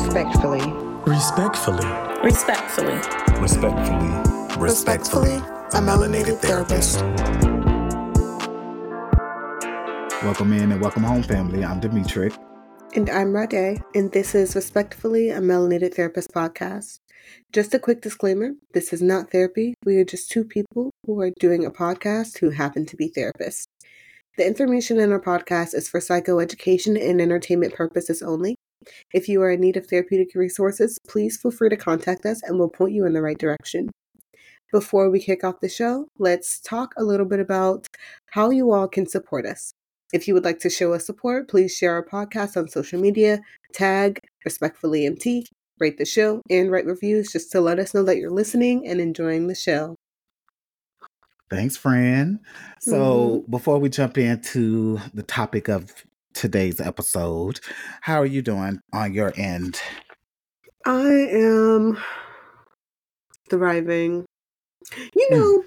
Respectfully. Respectfully. Respectfully. Respectfully. Respectfully. A Melanated Therapist. Welcome in and welcome home, family. I'm Dimitri. And I'm Rade. And this is Respectfully, a Melanated Therapist podcast. Just a quick disclaimer, this is not therapy. We are just two people who are doing a podcast who happen to be therapists. The information in our podcast is for psychoeducation and entertainment purposes only. If you are in need of therapeutic resources, please feel free to contact us and we'll point you in the right direction. Before we kick off the show, let's talk a little bit about how you all can support us. If you would like to show us support, please share our podcast on social media, tag RespectfullyMT, rate the show, and write reviews just to let us know that you're listening and enjoying the show. Thanks, Fran. So before we jump into the topic of today's episode, how are you doing on your end? I am thriving. You know,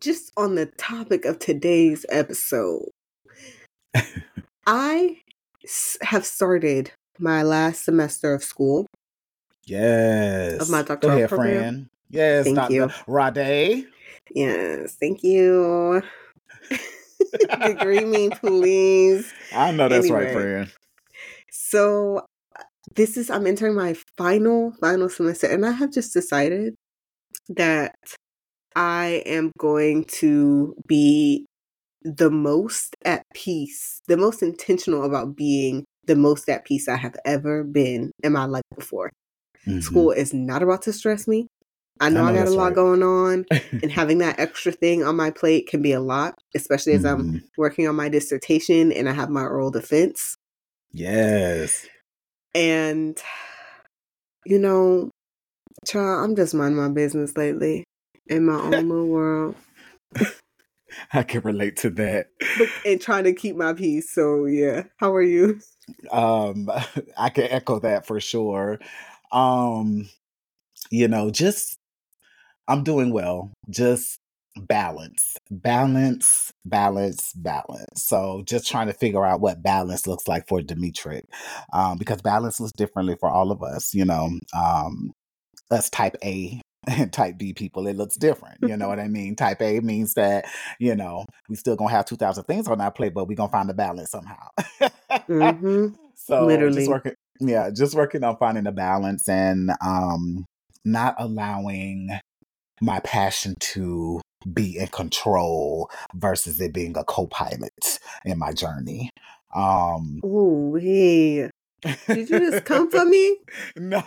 just on the topic of today's episode, I have started my last semester of school. Yes. Of my doctoral program. Fran. Yes. Thank you. Rade. Yes. Thank you. Degree me, please. I know that's anyway, right, Fran. So I'm entering my final semester, and I have just decided that I am going to be the most at peace, the most intentional about being the most at peace I have ever been in my life before. Mm-hmm. School is not about to stress me. I know I got a lot going on, and having that extra thing on my plate can be a lot, especially as I'm working on my dissertation and I have my oral defense. Yes. And, you know, child, I'm just minding my business lately in my own little world. I can relate to that. And trying to keep my peace. So, yeah. How are you? I can echo that for sure. You know, just I'm doing well. Just balance. So just trying to figure out what balance looks like for Demetric, because balance looks differently for all of us, you know, us type A and type B people, it looks different. You know what I mean? Type A means that, you know, we still going to have 2,000 things on our plate, but we're going to find a balance somehow. So literally. Just working on finding a balance and not allowing my passion to be in control versus it being a co-pilot in my journey. Ooh, hey. Did you just come for me? No.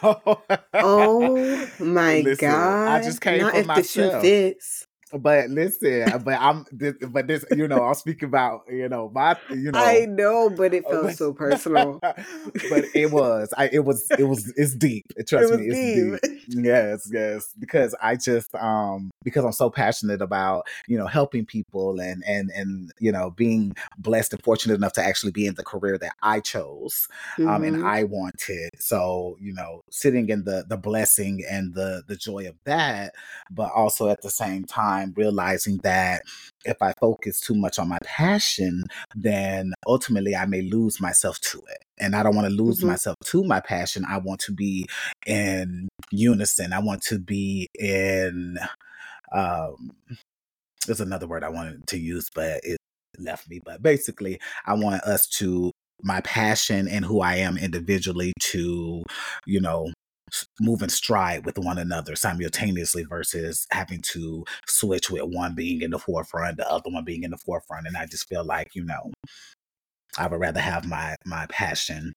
Oh my God. I just came for myself. But listen, but this, you know, I'm speaking about, you know, my, you know. I know, but it felt so personal. But it's deep. Trust me, it's deep. Yes. Because I just, because I'm so passionate about, you know, helping people and, you know, being blessed and fortunate enough to actually be in the career that I chose and I wanted. So, you know, sitting in the blessing and the joy of that, but also at the same time, I'm realizing that if I focus too much on my passion, then ultimately I may lose myself to it. And I don't want to lose myself to my passion. I want to be in unison. I want to be in, there's another word I wanted to use, but it left me. But basically, I want us to, my passion and who I am individually to, you know, move and stride with one another simultaneously versus having to switch with one being in the forefront, the other one being in the forefront. And I just feel like, you know, I would rather have my passion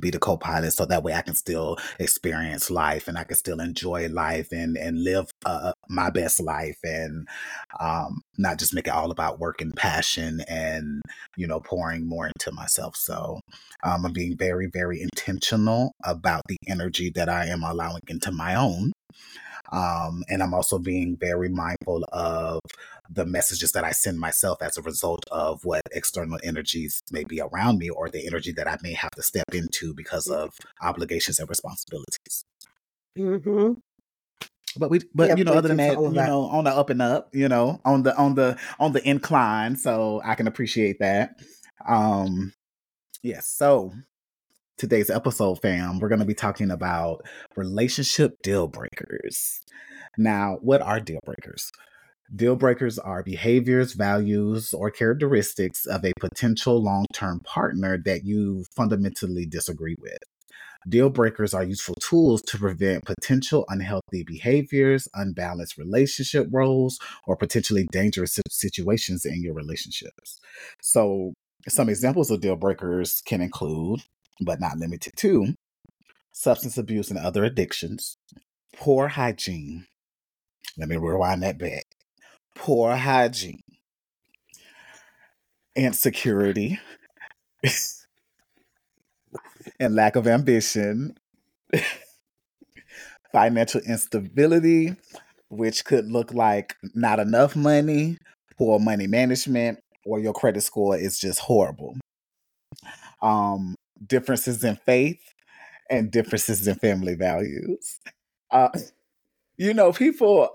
be the co-pilot so that way I can still experience life and I can still enjoy life and live my best life and not just make it all about work and passion and, you know, pouring more into myself. So I'm being very, very intentional about the energy that I am allowing into my own. And I'm also being very mindful of the messages that I send myself as a result of what external energies may be around me or the energy that I may have to step into because of obligations and responsibilities. Mm-hmm. But you know, other than that, you know, on the up and up, you know, on the incline. So I can appreciate that. Yes. So today's episode, fam. We're going to be talking about relationship deal breakers. Now, what are deal breakers? Deal breakers are behaviors, values, or characteristics of a potential long-term partner that you fundamentally disagree with. Deal breakers are useful tools to prevent potential unhealthy behaviors, unbalanced relationship roles, or potentially dangerous situations in your relationships. So some examples of deal breakers can include, but not limited to, substance abuse and other addictions, poor hygiene. Let me rewind that back. Poor hygiene, insecurity, and lack of ambition, financial instability, which could look like not enough money, poor money management, or your credit score is just horrible. Differences in faith and differences in family values. People,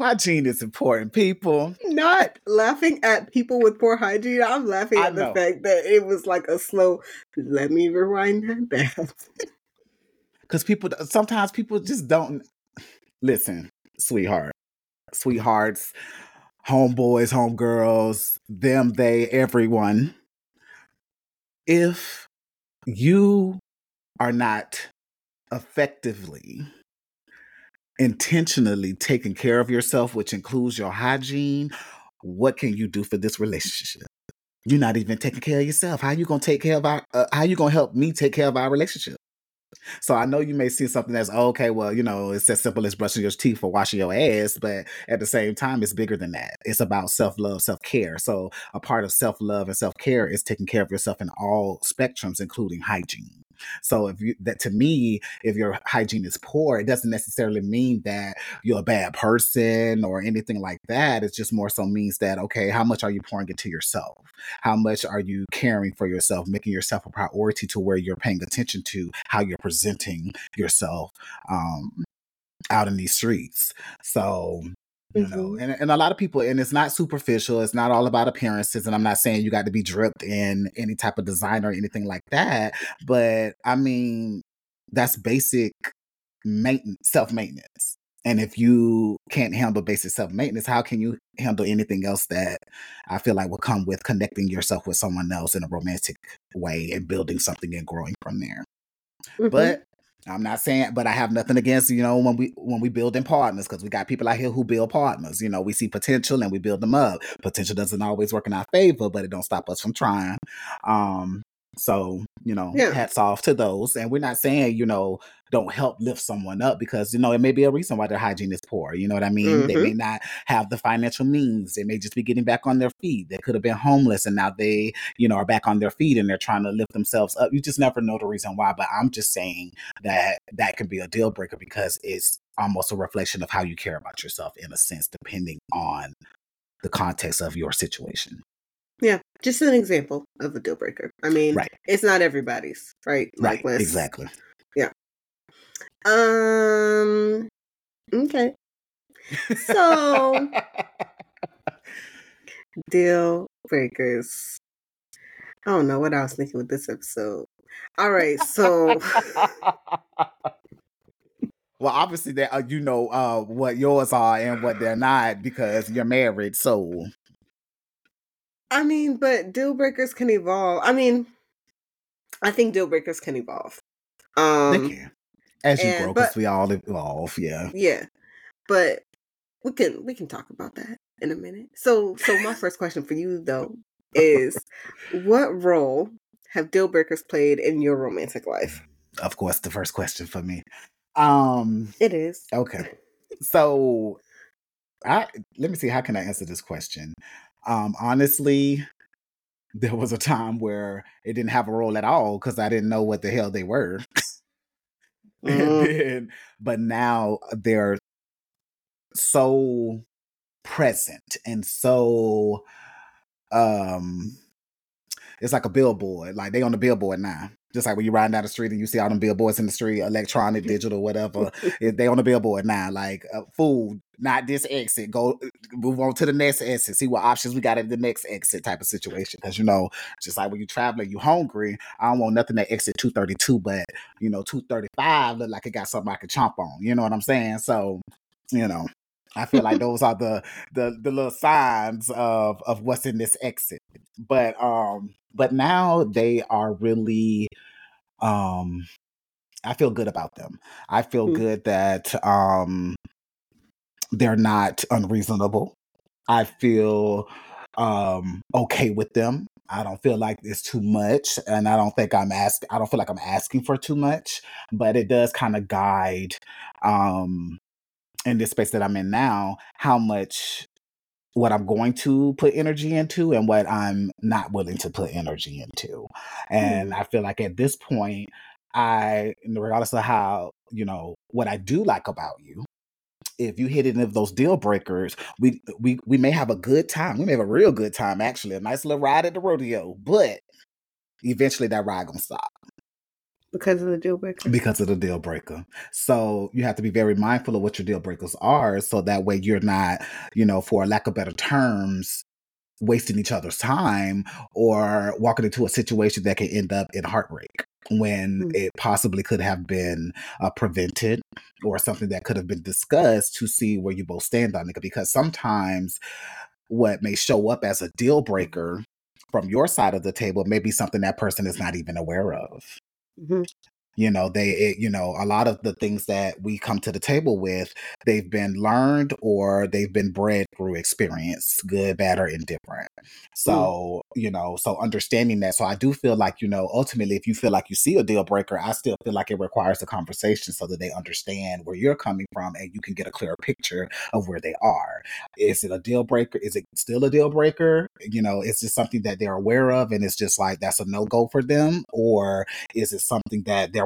hygiene is important, people. Not laughing at people with poor hygiene. I'm laughing at the fact that it was like a slow, let me rewind that back. Because sometimes people just don't listen, sweethearts, homeboys, homegirls, them, they, everyone. If you are not effectively, intentionally taking care of yourself, which includes your hygiene, what can you do for this relationship? You're not even taking care of yourself. How you gonna take care of how you gonna help me take care of our relationship? So I know you may see something that's it's as simple as brushing your teeth or washing your ass, but at the same time, it's bigger than that. It's about self-love, self-care. So a part of self-love and self-care is taking care of yourself in all spectrums, including hygiene. So if your hygiene is poor, it doesn't necessarily mean that you're a bad person or anything like that. It's just more so means that, okay, how much are you pouring into yourself? How much are you caring for yourself, making yourself a priority to where you're paying attention to how you're presenting yourself out in these streets? So, and a lot of people, and it's not superficial, it's not all about appearances, and I'm not saying you got to be dripped in any type of design or anything like that, but I mean, that's basic self-maintenance. And if you can't handle basic self-maintenance, how can you handle anything else that I feel like will come with connecting yourself with someone else in a romantic way and building something and growing from there? Mm-hmm. But I have nothing against, when we build in partners, because we got people out here who build partners. We see potential and we build them up. Potential doesn't always work in our favor, but it don't stop us from trying. Hats off to those. And we're not saying, don't help lift someone up, because, it may be a reason why their hygiene is poor. You know what I mean? Mm-hmm. They may not have the financial means. They may just be getting back on their feet. They could have been homeless and now they, are back on their feet and they're trying to lift themselves up. You just never know the reason why. But I'm just saying that can be a deal breaker, because it's almost a reflection of how you care about yourself in a sense, depending on the context of your situation. Yeah, just an example of a deal breaker. I mean, right. It's not everybody's, right? Right, like, exactly. Yeah. Okay. So, deal breakers. I don't know what I was thinking with this episode. All right, so... Well, obviously, what yours are and what they're not, because you're married, so... I mean, but deal breakers can evolve. I mean, I think deal breakers can evolve. They can. You grow, because we all evolve, yeah. Yeah. But we can talk about that in a minute. So my first question for you, though, is what role have deal breakers played in your romantic life? Of course, the first question for me. It is. Okay. So let me see, how can I answer this question? Honestly, there was a time where it didn't have a role at all, because I didn't know what the hell they were. But now they're so present and so it's like a billboard. Like, they on the billboard now. Just like when you're riding down the street and you see all them billboards in the street, electronic, digital, whatever. They on the billboard now. Like, food, not this exit, go move on to the next exit, see what options we got at the next exit type of situation. Because, you know, just like when you're traveling, you hungry, I don't want nothing that exit 232, but, you know, 235 look like it got something I could chomp on. You know what I'm saying? So, you know, I feel like those are the little signs of what's in this exit. But now they are really, I feel good about them. I feel good that they're not unreasonable. I feel okay with them. I don't feel like it's too much, and I don't think I don't feel like I'm asking for too much, but it does kind of guide in this space that I'm in now, how much what I'm going to put energy into and what I'm not willing to put energy into. And I feel like at this point, regardless of how, you know, what I do like about you, if you hit any of those deal breakers, we may have a good time. We may have a real good time, actually, a nice little ride at the rodeo, but eventually that ride gonna stop. Because of the deal breaker. Because of the deal breaker. So you have to be very mindful of what your deal breakers are, so that way you're not, you know, for lack of better terms, wasting each other's time or walking into a situation that can end up in heartbreak when it possibly could have been prevented, or something that could have been discussed to see where you both stand on it. Because sometimes what may show up as a deal breaker from your side of the table may be something that person is not even aware of. Mm-hmm. You know, a lot of the things that we come to the table with, they've been learned or they've been bred through experience, good, bad, or indifferent. So, you know, so understanding that. So I do feel like, you know, ultimately, if you feel like you see a deal breaker, I still feel like it requires a conversation so that they understand where you're coming from and you can get a clearer picture of where they are. Is it a deal breaker? Is it still a deal breaker? You know, is this something that they're aware of and it's just like that's a no-go for them? Or is it something that they're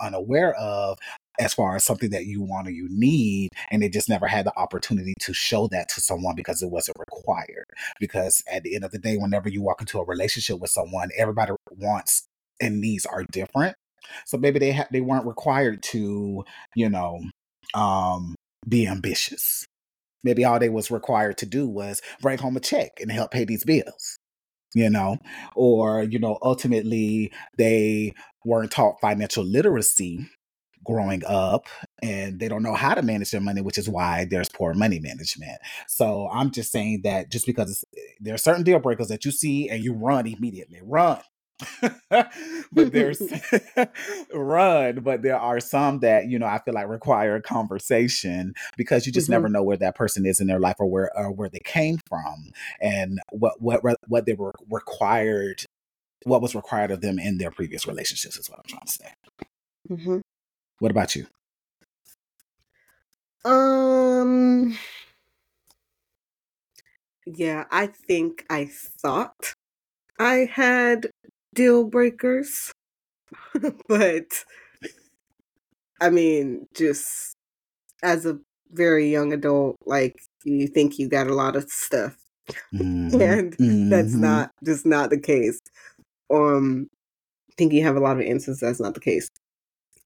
unaware of, as far as something that you want or you need, and they just never had the opportunity to show that to someone because it wasn't required? Because at the end of the day, whenever you walk into a relationship with someone, everybody wants and needs are different. So maybe they weren't required to, you know, be ambitious. Maybe all they was required to do was bring home a check and help pay these bills. You know, or, you know, ultimately they weren't taught financial literacy growing up and they don't know how to manage their money, which is why there's poor money management. So I'm just saying that just because there are certain deal breakers that you see and you run immediately, but there are some that, you know, I feel like require a conversation, because you just never know where that person is in their life, or where they came from, and what they were required, what was required of them in their previous relationships is what I'm trying to say. What about you? Yeah, I think I thought I had deal breakers, but I mean, just as a very young adult, like, you think you got a lot of stuff, and that's not the case. I think you have a lot of instances that's not the case.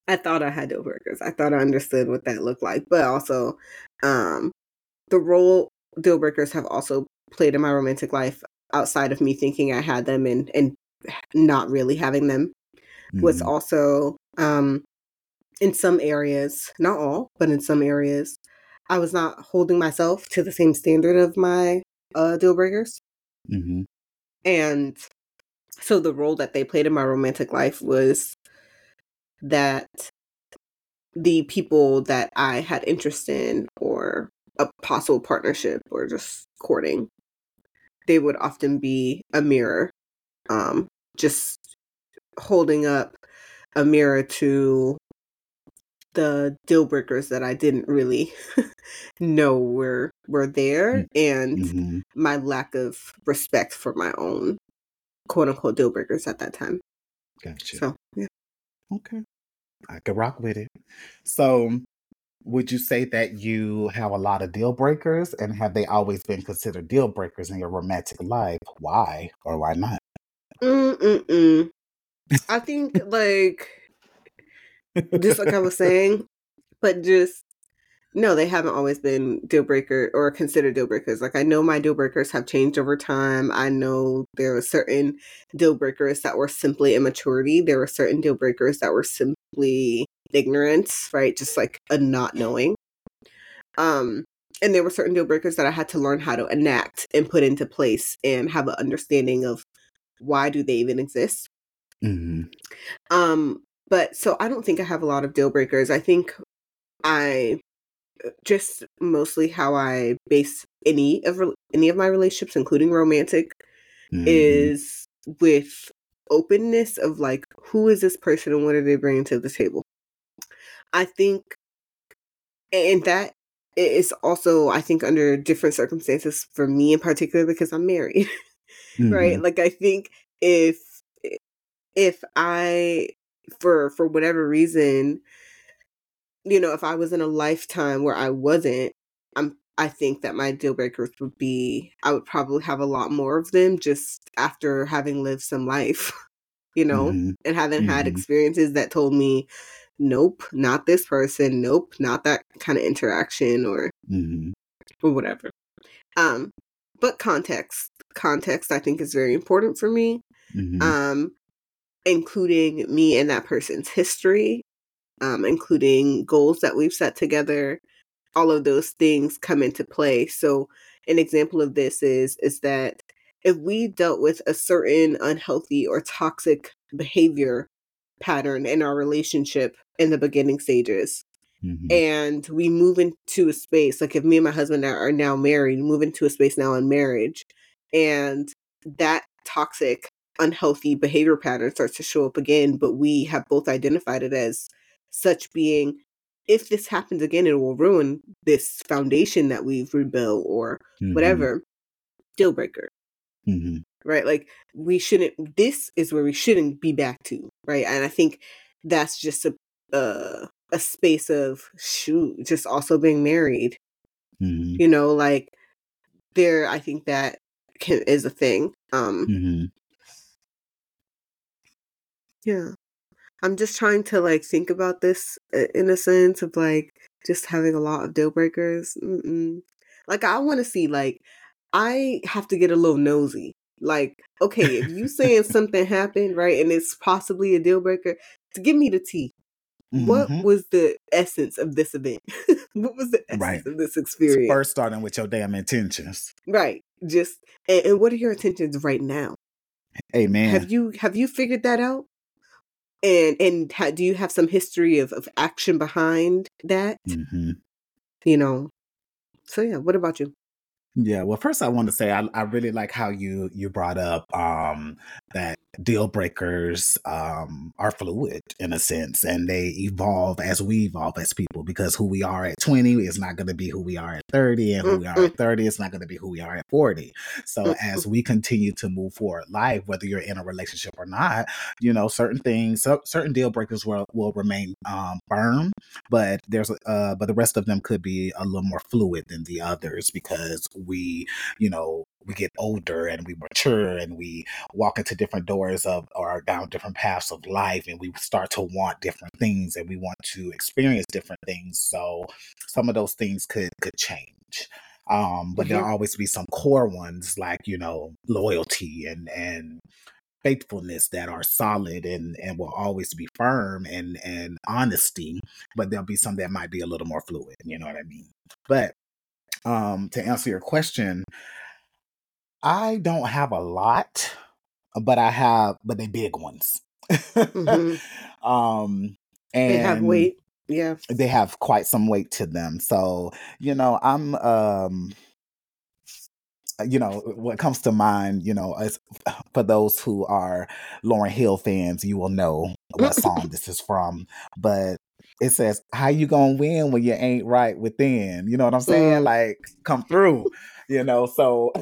I thought I had deal breakers. I thought I understood what that looked like, but also the role deal breakers have also played in my romantic life outside of me thinking I had them and not really having them, was also in some areas, not all, but in some areas, I was not holding myself to the same standard of my deal breakers. And so the role that they played in my romantic life was that the people that I had interest in, or a possible partnership, or just courting, they would often be a mirror, just holding up a mirror to the deal breakers that I didn't really know were there, and my lack of respect for my own quote unquote deal breakers at that time. Gotcha. So, yeah. Okay. I could rock with it. So, would you say that you have a lot of deal breakers, and have they always been considered deal breakers in your romantic life? Why or why not? I think, like, just like I was saying, but just No, they haven't always been deal breaker or considered deal breakers. Like, I know my deal breakers have changed over time. I know there were certain deal breakers that were simply immaturity. There were certain deal breakers that were simply ignorance, right? Just like a not knowing. And there were certain deal breakers that I had to learn how to enact and put into place and have an understanding of why do they even exist. Mm-hmm. But so I don't think I have a lot of deal breakers. I think I just mostly how I base any of my relationships, including romantic, is with openness of like, who is this person and what are they bringing to the table? I think, and that is also, I think, under different circumstances for me in particular, because I'm married, right? Like, I think if I, for whatever reason, you know, if I was in a lifetime where I wasn't, I think that my deal breakers would be, I would probably have a lot more of them just after having lived some life, you know, and having had experiences that told me, nope, not this person, nope, not that kind of interaction or whatever. But context I think is very important for me, including me and that person's history, including goals that we've set together. All of those things come into play. So an example of this is that if we dealt with a certain unhealthy or toxic behavior pattern in our relationship in the beginning stages, and we move into a space, like if me and my husband are now married, move into a space now in marriage, and that toxic, unhealthy behavior pattern starts to show up again, but we have both identified it as such being, if this happens again, it will ruin this foundation that we've rebuilt or whatever, deal breaker, right? Like, we shouldn't, this is where we shouldn't be back to, right? And I think that's just a space of, shoot, just also being married, you know, like there, I think that is a thing. Yeah. I'm just trying to like think about this in a sense of like just having a lot of deal breakers. Like, I want to see, like, I have to get a little nosy. Like, okay, if you saying something happened, right, and it's possibly a deal breaker, to give me the tea. What was the essence of this event? What was the essence of this experience? So first, starting with your damn intentions, right? Just and what are your intentions right now? Amen. Have you figured that out? And do you have some history of action behind that? You know. So yeah, what about you? Yeah, well, first I want to say I really like how you brought up that deal breakers are fluid in a sense, and they evolve as we evolve as people, because who we are at 20 is not going to be who we are at 30, and who we are at 30 is not going to be who we are at 40. So as we continue to move forward life, whether you're in a relationship or not, you know, certain things, certain deal breakers will remain firm, but there's but the rest of them could be a little more fluid than the others, because we get older and we mature and we walk into different doors of or down different paths of life, and we start to want different things and we want to experience different things. So some of those things could change. But there'll always be some core ones, like, you know, loyalty and faithfulness that are solid and will always be firm, and honesty, but there'll be some that might be a little more fluid, you know what I mean? But to answer your question, I don't have a lot, but I have, but they big ones. And they have weight. Yeah. They have quite some weight to them. So, you know, I'm, you know, what comes to mind, you know, as, for those who are Lauryn Hill fans, you will know what song this is from, but it says, how you gonna win when you ain't right within? You know what I'm saying? Like, come through, you know? So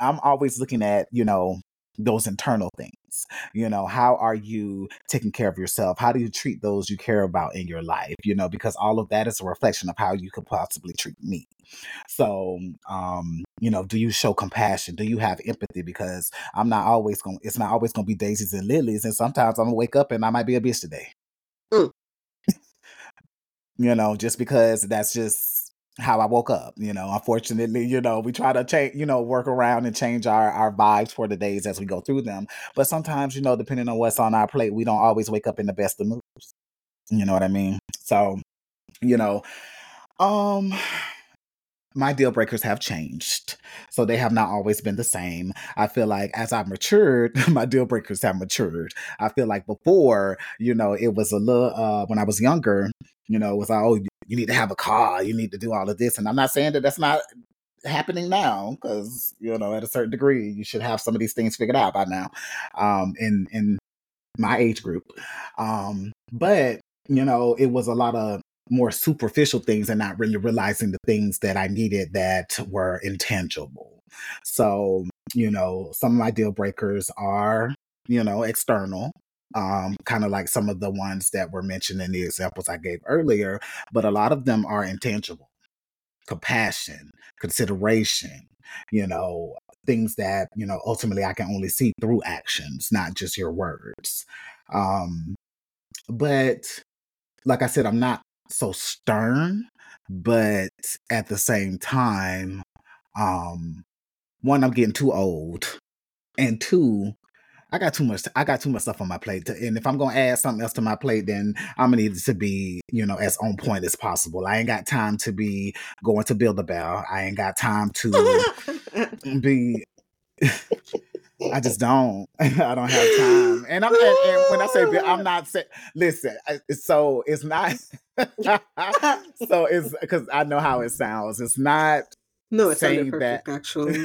I'm always looking at, you know, those internal things, you know, how are you taking care of yourself? How do you treat those you care about in your life? You know, because all of that is a reflection of how you could possibly treat me. So, you know, do you show compassion? Do you have empathy? Because it's not always gonna be daisies and lilies. And sometimes I'm gonna wake up and I might be a bitch today. You know, just because that's just how I woke up, you know, unfortunately, you know, we try to change, you know, work around and change our vibes for the days as we go through them. But sometimes, you know, depending on what's on our plate, we don't always wake up in the best of moods. You know what I mean? So, you know, my deal breakers have changed. So they have not always been the same. I feel like as I've matured, my deal breakers have matured. I feel like before, you know, it was a little, when I was younger, you know, it was like, oh, you need to have a car, you need to do all of this. And I'm not saying that that's not happening now, because, you know, at a certain degree, you should have some of these things figured out by now, in my age group. But, you know, it was a lot of more superficial things and not really realizing the things that I needed that were intangible. So, you know, some of my deal breakers are, you know, external, kind of like some of the ones that were mentioned in the examples I gave earlier, but a lot of them are intangible. Compassion, consideration, you know, things that, you know, ultimately I can only see through actions, not just your words. But like I said, I'm not so stern, but at the same time, one, I'm getting too old, and two, I got too much stuff on my plate. And if I'm going to add something else to my plate, then I'm going to need it to be, you know, as on point as possible. I ain't got time to be going to Build-A-Bear. I ain't got time to be... I just don't. I don't have time. And I'm and when I say I'm not saying, listen, so it's not... so it's because I know how it sounds. It's not... No, it's saying perfect, that actually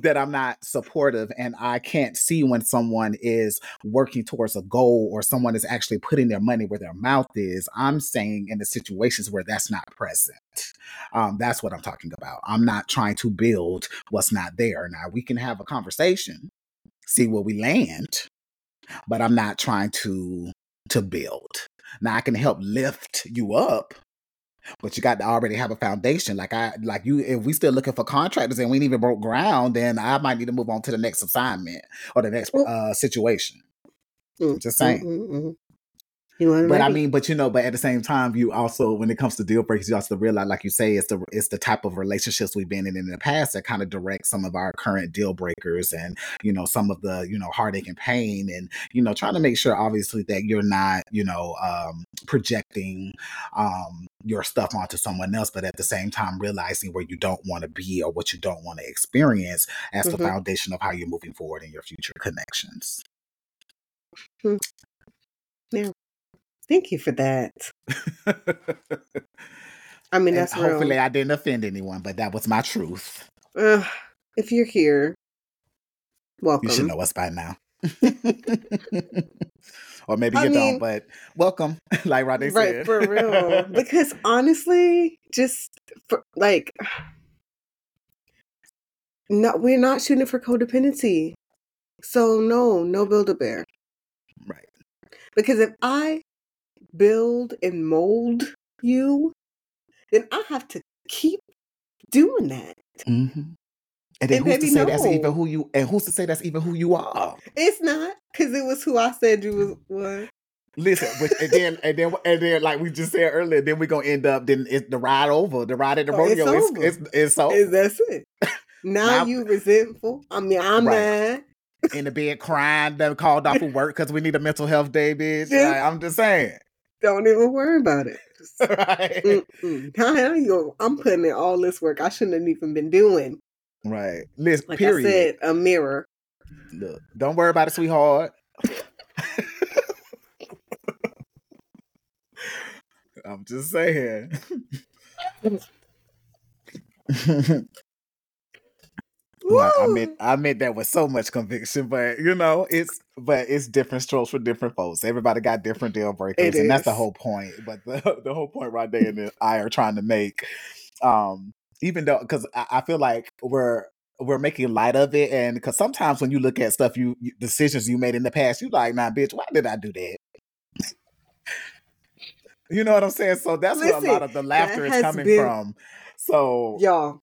that I'm not supportive, and I can't see when someone is working towards a goal or someone is actually putting their money where their mouth is. I'm saying in the situations where that's not present, that's what I'm talking about. I'm not trying to build what's not there. Now we can have a conversation, see where we land, but I'm not trying to build. Now I can help lift you up, but you got to already have a foundation. If we still looking for contractors and we ain't even broke ground, then I might need to move on to the next assignment or the next situation. I'm just saying. But at the same time, you also, when it comes to deal breakers, you also realize, like you say, it's the type of relationships we've been in the past that kind of direct some of our current deal breakers and, you know, some of the, you know, heartache and pain and, you know, trying to make sure, obviously, that you're not, you know, projecting your stuff onto someone else, but at the same time, realizing where you don't want to be or what you don't want to experience as the foundation of how you're moving forward in your future connections. Yeah. Thank you for that. I mean, that's real. Hopefully I didn't offend anyone, but that was my truth. If you're here, welcome. You should know us by now. Or maybe don't, but welcome, like Rade said. Right, for real. Because honestly, we're not shooting for codependency. So no Build-A-Bear. Right. Because if I build and mold you, then I have to keep doing that. Mm-hmm. And then who's to say that's even who you are? It's not, because it was who I said you was. Listen, and then like we just said earlier, then we're gonna end up. Then it's the ride over, the ride at the rodeo. It's over. That's it. Now you resentful. I mean, I'm mad. In the bed crying, then called off of work because we need a mental health day, bitch. Like, I'm just saying. Don't even worry about it. Right. I'm putting in all this work I shouldn't have even been doing. Right. Listen, like period. I said, a mirror. Look, don't worry about it, sweetheart. I'm just saying. Well, I meant that with so much conviction, but you know, it's different strokes for different folks. Everybody got different deal breakers, and that's the whole point. But the whole point Rade and I are trying to make, even though, because I feel like we're making light of it, and because sometimes when you look at stuff, decisions you made in the past, you like, nah, bitch, why did I do that? You know what I'm saying? So that's where a lot of the laughter is coming from. So y'all.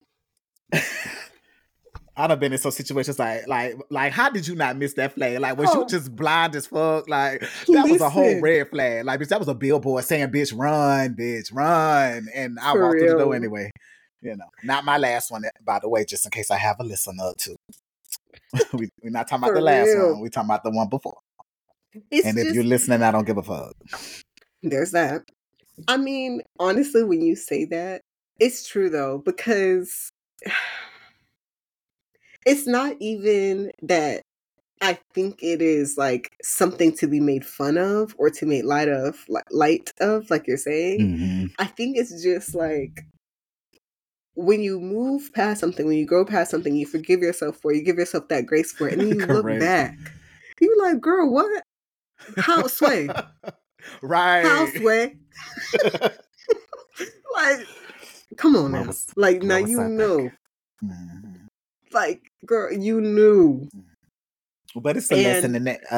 I've been in some situations like, how did you not miss that flag? Like, was you just blind as fuck? Like, that was a whole red flag. Like, bitch, that was a billboard saying, bitch, run. And I walked through the door anyway. You know, not my last one, by the way, just in case I have a listener too. We're not talking about the last one. We're talking about the one before. And if you're listening, I don't give a fuck. There's that. I mean, honestly, when you say that, it's true though, because it's not even that I think it is like something to be made fun of or to make light of, like you're saying. Mm-hmm. I think it's just like when you move past something, when you grow past something, you forgive yourself for it, you give yourself that grace for it, and then you look back. You're like, girl, what? How sway? Right. How sway? Like, come on now. Like, now you know. Like, girl, you knew. But it's a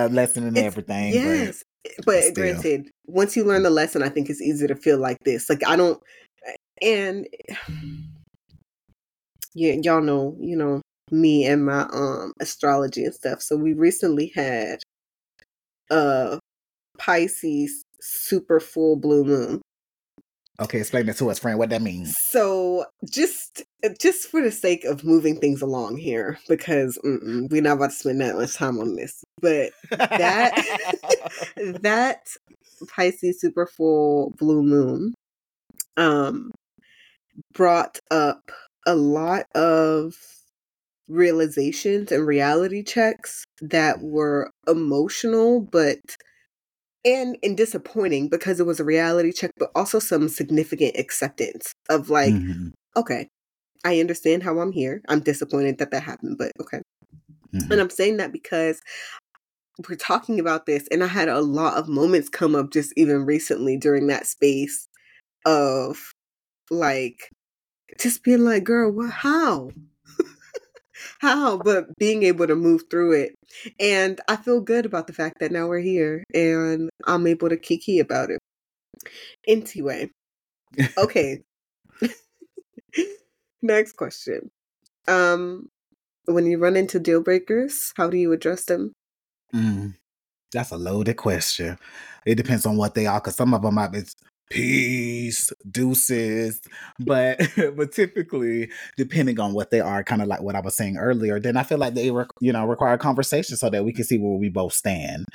lesson in everything. Yes. But granted, once you learn the lesson, I think it's easy to feel like this. Like, I don't... And yeah, y'all know, you know, me and my astrology and stuff. So we recently had a Pisces super full blue moon. Okay, explain that to us, friend, what that means. So just for the sake of moving things along here, because we're not about to spend that much time on this, but that that Pisces super full blue moon brought up a lot of realizations and reality checks that were emotional, but and disappointing, because it was a reality check, but also some significant acceptance of like, okay, I understand how I'm here. I'm disappointed that happened, but okay. Mm-hmm. And I'm saying that because we're talking about this, and I had a lot of moments come up just even recently during that space of like, just being like, girl, what, how? How? But being able to move through it. And I feel good about the fact that now we're here and I'm able to kiki about it. Anyway. Okay. Next question. When you run into deal breakers, how do you address them? That's a loaded question. It depends on what they are, because some of them might be peace, deuces, but typically, depending on what they are, kind of like what I was saying earlier, then I feel like they require a conversation so that we can see where we both stand.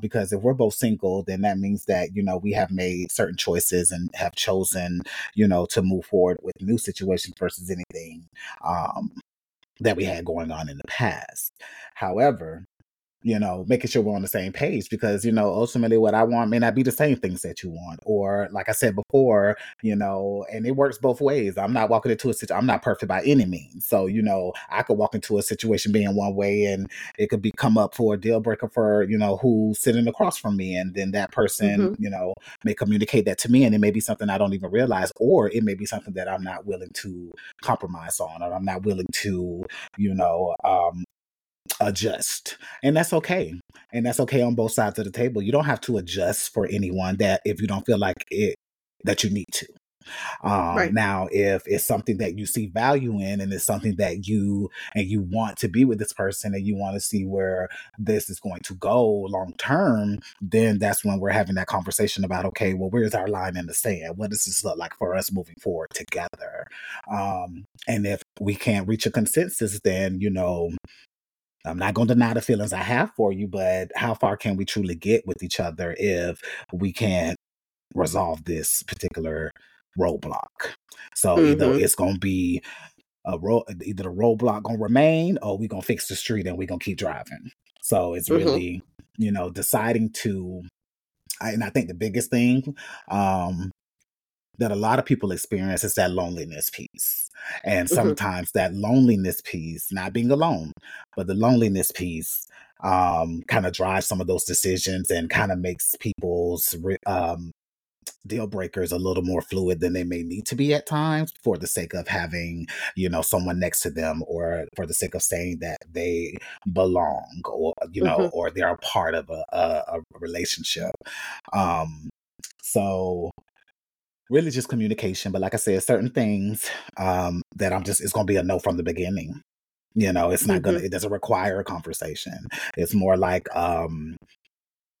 Because if we're both single, then that means that, you know, we have made certain choices and have chosen, you know, to move forward with new situations versus anything that we had going on in the past. However, you know, making sure we're on the same page, because, you know, ultimately what I want may not be the same things that you want. Or like I said before, you know, and it works both ways. I'm not walking into a situation. I'm not perfect by any means. So, you know, I could walk into a situation being one way and it could come up for a deal breaker for, you know, who's sitting across from me. And then that person, you know, may communicate that to me. And it may be something I don't even realize, or it may be something that I'm not willing to compromise on, or I'm not willing to, you know, adjust. And that's okay. And that's okay on both sides of the table. You don't have to adjust for anyone that if you don't feel like it, that you need to. Right. Now, if it's something that you see value in, and it's something that you want to be with this person, and you want to see where this is going to go long term, then that's when we're having that conversation about, okay, well, where's our line in the sand? What does this look like for us moving forward together? And if we can't reach a consensus, then, you know, I'm not going to deny the feelings I have for you, but how far can we truly get with each other if we can't resolve this particular roadblock? So either it's going to be either the roadblock going to remain, or we're going to fix the street and we're going to keep driving. So it's really, you know, deciding to, and I think the biggest thing, that a lot of people experience is that loneliness piece. And sometimes that loneliness piece, not being alone, but the loneliness piece kind of drives some of those decisions and kind of makes people's deal breakers a little more fluid than they may need to be at times, for the sake of having, you know, someone next to them, or for the sake of saying that they belong, or, you know, or they're a part of a relationship. So really just communication. But like I said, certain things that I'm just, it's going to be a no from the beginning. You know, it's not mm-hmm. It doesn't require a conversation. It's more like, I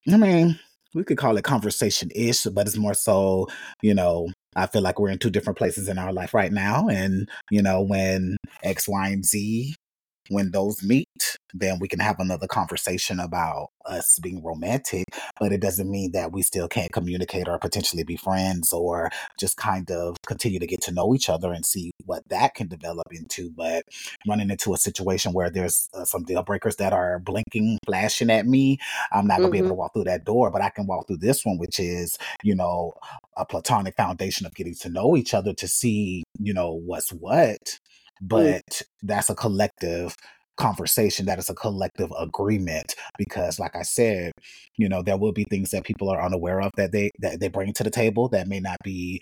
mean, we could call it conversation-ish, but it's more so, you know, I feel like we're in two different places in our life right now. And, you know, when X, Y, and Z, when those meet, then we can have another conversation about us being romantic, but it doesn't mean that we still can't communicate or potentially be friends or just kind of continue to get to know each other and see what that can develop into. But running into a situation where there's some deal breakers that are blinking, flashing at me, I'm not gonna mm-hmm. be able to walk through that door, but I can walk through this one, which is, you know, a platonic foundation of getting to know each other to see, you know, what's what. But that's a collective conversation. That is a collective agreement, because like I said, you know, there will be things that people are unaware of that they bring to the table that may not be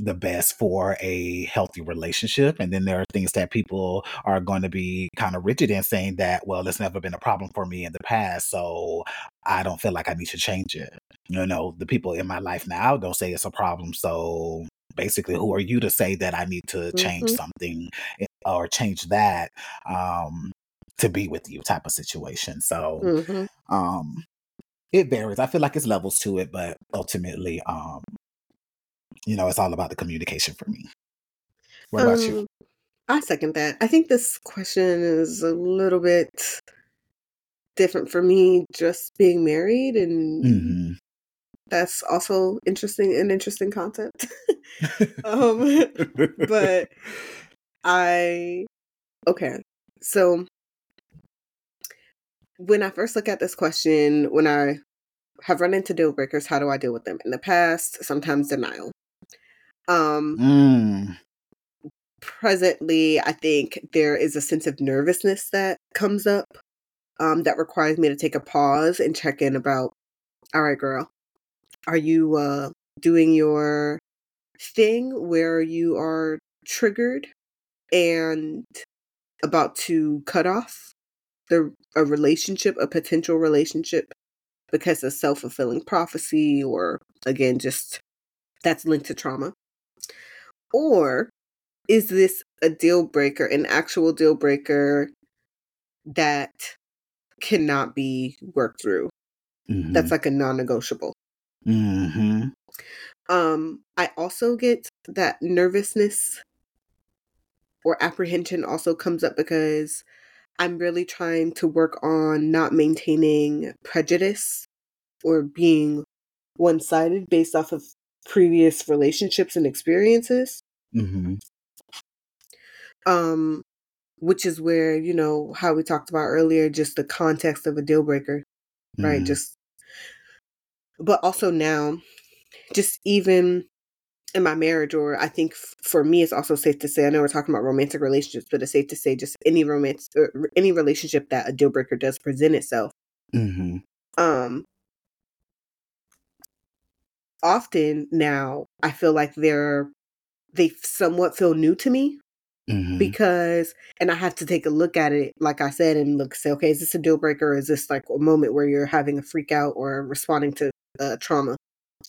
the best for a healthy relationship. And then there are things that people are going to be kind of rigid in saying that, well, it's never been a problem for me in the past, so I don't feel like I need to change it. You know, the people in my life now don't say it's a problem, so basically, who are you to say that I need to change mm-hmm. something or change that to be with you type of situation? So mm-hmm. It varies. I feel like it's levels to it, but ultimately, you know, it's all about the communication for me. What about you? I second that. I think this question is a little bit different for me, just being married and mm-hmm. that's also an interesting concept. But so when I first look at this question, when I have run into deal breakers, how do I deal with them? In the past, sometimes denial. Presently, I think there is a sense of nervousness that comes up that requires me to take a pause and check in about, all right, girl, are you doing your thing where you are triggered and about to cut off a relationship, a potential relationship, because of self-fulfilling prophecy, or again, just that's linked to trauma? Or is this a deal breaker, an actual deal breaker that cannot be worked through? Mm-hmm. That's like a non-negotiable. Mm-hmm. I also get that nervousness or apprehension also comes up because I'm really trying to work on not maintaining prejudice or being one-sided based off of previous relationships and experiences. Mm-hmm. Which is where, you know, how we talked about earlier, just the context of a deal breaker, mm-hmm. right? But also now, just even in my marriage, or I think for me, it's also safe to say, I know we're talking about romantic relationships, but it's safe to say just any romance or any relationship that a deal breaker does present itself. Mm-hmm. Often now, I feel like they somewhat feel new to me mm-hmm. because, and I have to take a look at it, like I said, and say, okay, is this a deal breaker? Or is this like a moment where you're having a freak out or responding to trauma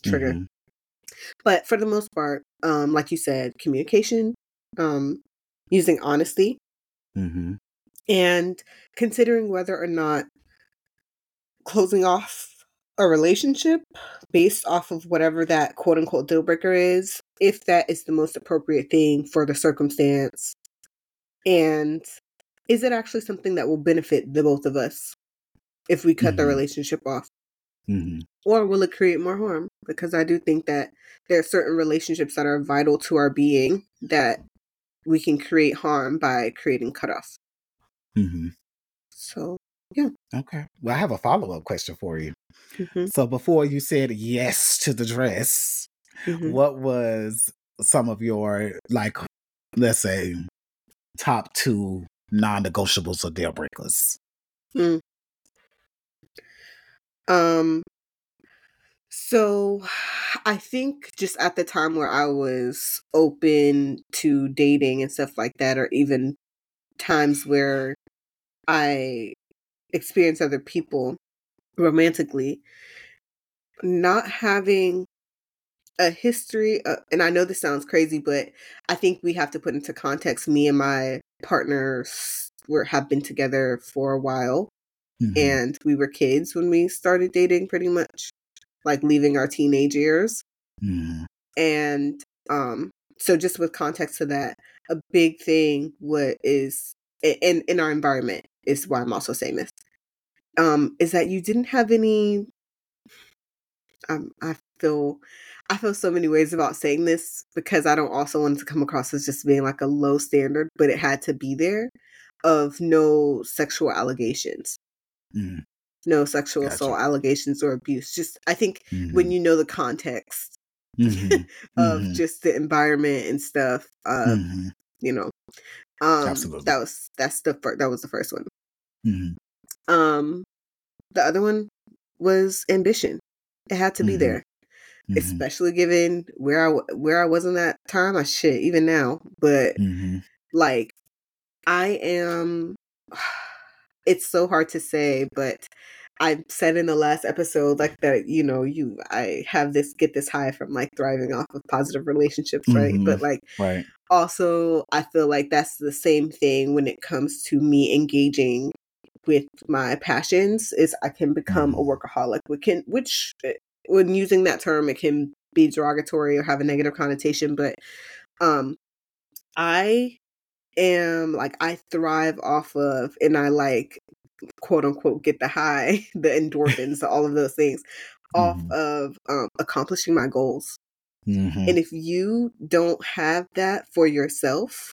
trigger? Mm-hmm. But for the most part, like you said, communication, using honesty, mm-hmm. and considering whether or not closing off a relationship based off of whatever that quote unquote deal breaker is, if that is the most appropriate thing for the circumstance. And is it actually something that will benefit the both of us if we cut mm-hmm. the relationship off? Mm-hmm. Or will it create more harm? Because I do think that there are certain relationships that are vital to our being that we can create harm by creating cutoffs. Mm-hmm. So, yeah. Okay. Well, I have a follow-up question for you. Mm-hmm. So before you said yes to the dress, mm-hmm. what was some of your, like, let's say, top 2 non-negotiables or deal breakers? Mm. So I think just at the time where I was open to dating and stuff like that, or even times where I experienced other people romantically, not having a history of, and I know this sounds crazy, but I think we have to put into context me and my partners were have been together for a while. Mm-hmm. And we were kids when we started dating, pretty much, like leaving our teenage years. Mm-hmm. And so just with context to that, a big thing is in our environment, is why I'm also saying this, is that you didn't have any, I feel so many ways about saying this, because I don't also want it to come across as just being like a low standard, but it had to be there, of no sexual allegations, no sexual assault allegations or abuse. Just, I think when you know the context of just the environment and stuff, you know, absolutely. That was the first one. The other one was ambition. It had to be there. Especially given where I was in that time. I shit, even now, but like I am, it's so hard to say, but I said in the last episode, like that, you know, I have get this high from like thriving off of positive relationships. Right. But like, right. Also, I feel like that's the same thing when it comes to me engaging with my passions, is I can become a workaholic, which when using that term, it can be derogatory or have a negative connotation, but I am like, I thrive off of, and I like, quote unquote, get the high, the endorphins, all of those things off of accomplishing my goals. And if you don't have that for yourself,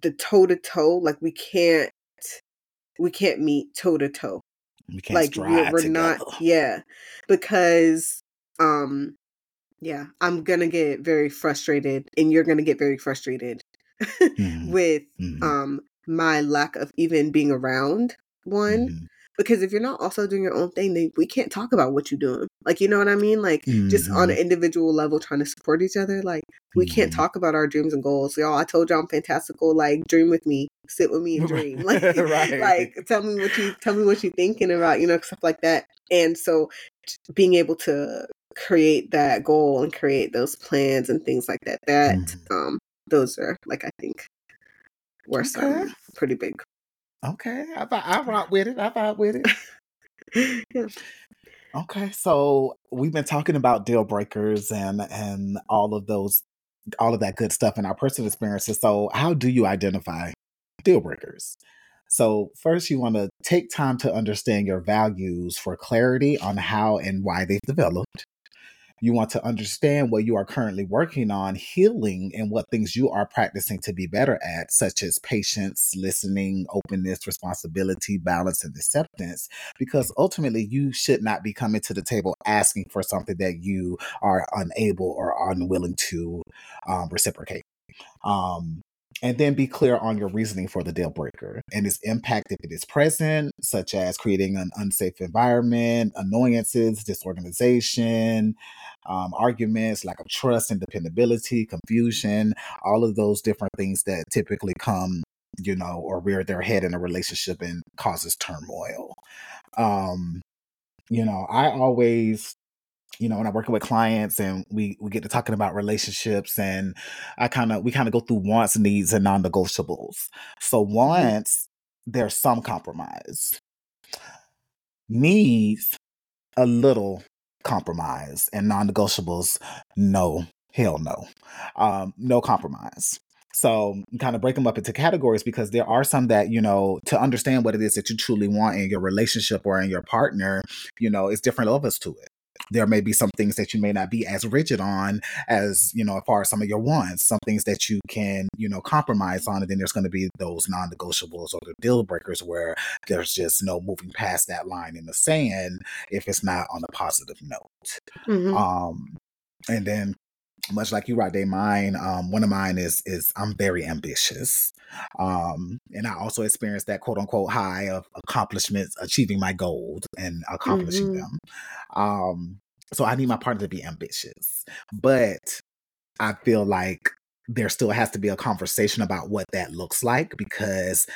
the toe-to-toe, like we can't meet toe-to-toe. We can't, like, we're not, because I'm gonna get very frustrated, and you're gonna get very frustrated with my lack of even being around one, because if you're not also doing your own thing, then we can't talk about what you're doing, like, you know what I mean, like just on an individual level, trying to support each other, like we can't talk about our dreams and goals. Y'all, I told y'all I'm fantastical, like dream with me, sit with me and dream, like right. Like tell me what you thinking about, you know, stuff like that. And so being able to create that goal and create those plans and things like that those are, like, I think were some pretty big. Okay, I rock with it. I vibe with it. Yeah. Okay, so we've been talking about deal breakers and all of that good stuff in our personal experiences. So how do you identify deal breakers? So first, you want to take time to understand your values for clarity on how and why they've developed. You want to understand what you are currently working on, healing, and what things you are practicing to be better at, such as patience, listening, openness, responsibility, balance, and acceptance, because ultimately you should not be coming to the table asking for something that you are unable or unwilling to reciprocate. And then be clear on your reasoning for the deal breaker and its impact if it is present, such as creating an unsafe environment, annoyances, disorganization, arguments, lack of trust, independability, confusion, all of those different things that typically come, you know, or rear their head in a relationship and causes turmoil. You know, I always... You know, when I'm working with clients and we get to talking about relationships, and we kind of go through wants, needs, and non-negotiables. So wants, there's some compromise. Needs, a little compromise. And non-negotiables, no, hell no. No compromise. So kind of break them up into categories, because there are some that, you know, to understand what it is that you truly want in your relationship or in your partner, you know, it's different levels to it. There may be some things that you may not be as rigid on as, you know, as far as some of your wants, some things that you can, you know, compromise on. And then there's going to be those non-negotiables or the deal breakers where there's just no moving past that line in the sand if it's not on a positive note. And then much like you, Rade, mine, one of mine is I'm very ambitious. And I also experienced that quote unquote high of accomplishments, achieving my goals and accomplishing them. So I need my partner to be ambitious, but I feel like there still has to be a conversation about what that looks like, because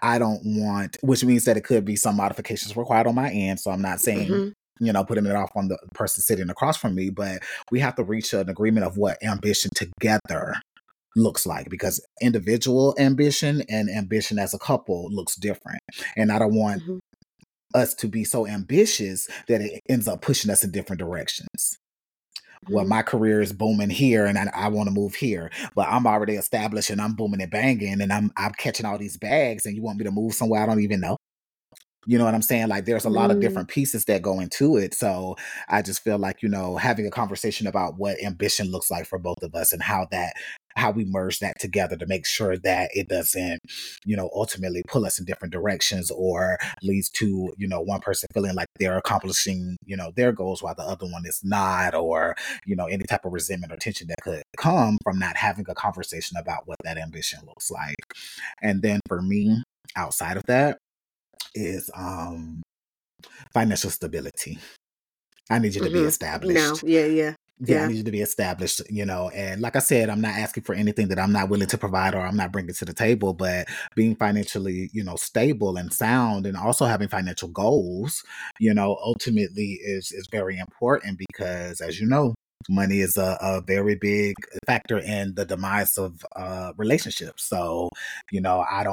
I don't want, which means that it could be some modifications required on my end. So I'm not saying, you know, putting it off on the person sitting across from me, but we have to reach an agreement of what ambition together looks like, because individual ambition and ambition as a couple looks different. And I don't want us to be so ambitious that it ends up pushing us in different directions. Well, my career is booming here and I want to move here, but I'm already established and I'm booming and banging and I'm catching all these bags, and you want me to move somewhere I don't even know. You know what I'm saying? Like, there's a lot of different pieces that go into it. So I just feel like, you know, having a conversation about what ambition looks like for both of us and how we merge that together to make sure that it doesn't, you know, ultimately pull us in different directions or leads to, you know, one person feeling like they're accomplishing, you know, their goals while the other one is not, or, you know, any type of resentment or tension that could come from not having a conversation about what that ambition looks like. And then for me, outside of that, is financial stability. I need you to be established. No. Yeah, I need you to be established, you know, and like I said, I'm not asking for anything that I'm not willing to provide or I'm not bringing to the table, but being financially, you know, stable and sound and also having financial goals, you know, ultimately is very important because, as you know, money is a very big factor in the demise of relationships. So, you know, I